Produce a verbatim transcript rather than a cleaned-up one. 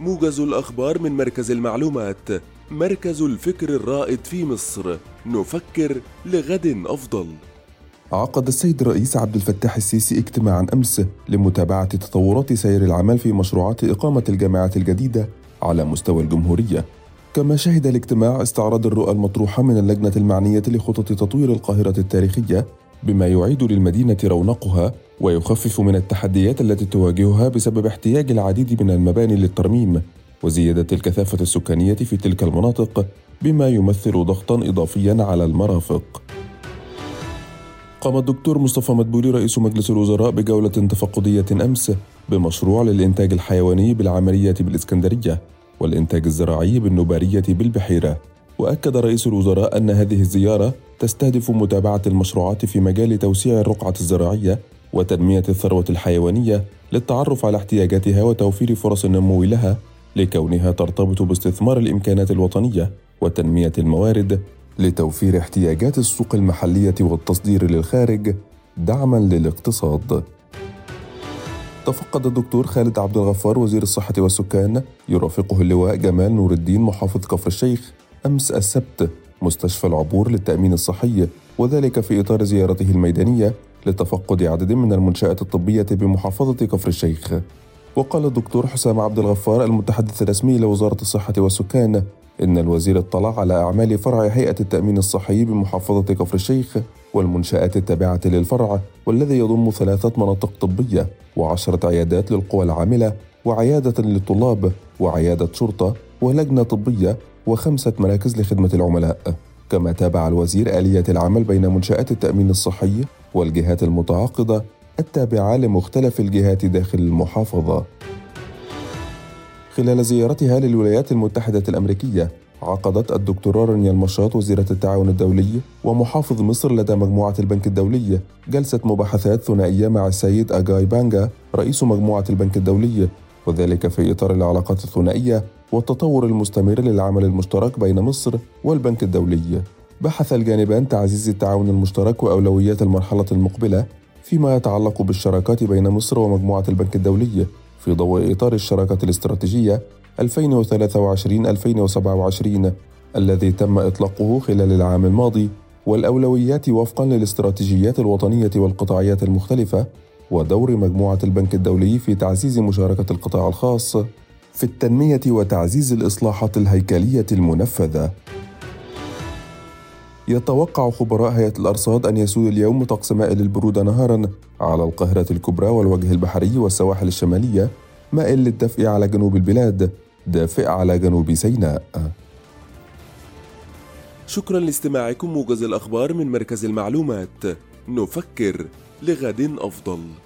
موجز الأخبار من مركز المعلومات، مركز الفكر الرائد في مصر، نفكر لغد أفضل. عقد السيد الرئيس عبد الفتاح السيسي اجتماعا أمس لمتابعة تطورات سير العمل في مشروعات إقامة الجامعات الجديدة على مستوى الجمهورية، كما شهد الاجتماع استعراض الرؤى المطروحة من اللجنة المعنية لخطط تطوير القاهرة التاريخية، بما يعيد للمدينة رونقها ويخفف من التحديات التي تواجهها بسبب احتياج العديد من المباني للترميم وزيادة الكثافة السكانية في تلك المناطق، بما يمثل ضغطا إضافيا على المرافق. قام الدكتور مصطفى مدبولي رئيس مجلس الوزراء بجولة تفقدية أمس بمشروع للإنتاج الحيواني بالعملية بالإسكندرية والإنتاج الزراعي بالنبارية بالبحيرة، وأكد رئيس الوزراء أن هذه الزيارة تستهدف متابعة المشروعات في مجال توسيع الرقعة الزراعية وتنمية الثروة الحيوانية للتعرف على احتياجاتها وتوفير فرص النمو لها، لكونها ترتبط باستثمار الإمكانات الوطنية وتنمية الموارد لتوفير احتياجات السوق المحلية والتصدير للخارج دعماً للاقتصاد. تفقد الدكتور خالد عبد الغفار وزير الصحة والسكان يرافقه اللواء جمال نور الدين محافظ كفر الشيخ أمس السبت مستشفى العبور للتأمين الصحي، وذلك في إطار زيارته الميدانية لتفقد عدد من المنشآت الطبية بمحافظة كفر الشيخ. وقال الدكتور حسام عبد الغفار المتحدث الرسمي لوزارة الصحة والسكان إن الوزير اطلع على أعمال فرع هيئة التأمين الصحي بمحافظة كفر الشيخ والمنشآت التابعة للفرع، والذي يضم ثلاثة مناطق طبية وعشرة عيادات للقوى العاملة وعيادة للطلاب وعيادة شرطة ولجنة طبية وخمسة مراكز لخدمة العملاء. كما تابع الوزير آلية العمل بين منشآت التأمين الصحي والجهات المتعاقدة التابعة لمختلف الجهات داخل المحافظة. خلال زيارتها للولايات المتحدة الأمريكية، عقدت الدكتورة رانيا المشاط وزيرة التعاون الدولي ومحافظ مصر لدى مجموعة البنك الدولي جلسة مباحثات ثنائية مع السيد أجاي بانجا رئيس مجموعة البنك الدولي، وذلك في إطار العلاقات الثنائية والتطور المستمر للعمل المشترك بين مصر والبنك الدولي. بحث الجانبان تعزيز التعاون المشترك وأولويات المرحلة المقبلة فيما يتعلق بالشراكات بين مصر ومجموعة البنك الدولي في ضوء إطار الشراكة الاستراتيجية ألفين وثلاثة وعشرين ألفين وسبعة وعشرين الذي تم إطلاقه خلال العام الماضي، والأولويات وفقا للاستراتيجيات الوطنية والقطاعيات المختلفة، ودور مجموعة البنك الدولي في تعزيز مشاركة القطاع الخاص في التنمية وتعزيز الإصلاحات الهيكلية المنفذة. يتوقع خبراء هيئة الأرصاد أن يسود اليوم طقس مائل البرودة نهاراً على القاهرة الكبرى والوجه البحري والسواحل الشمالية، مائل للدفء على جنوب البلاد، دافئ على جنوب سيناء. شكراً لاستماعكم. موجز الأخبار من مركز المعلومات، نفكر لغد أفضل.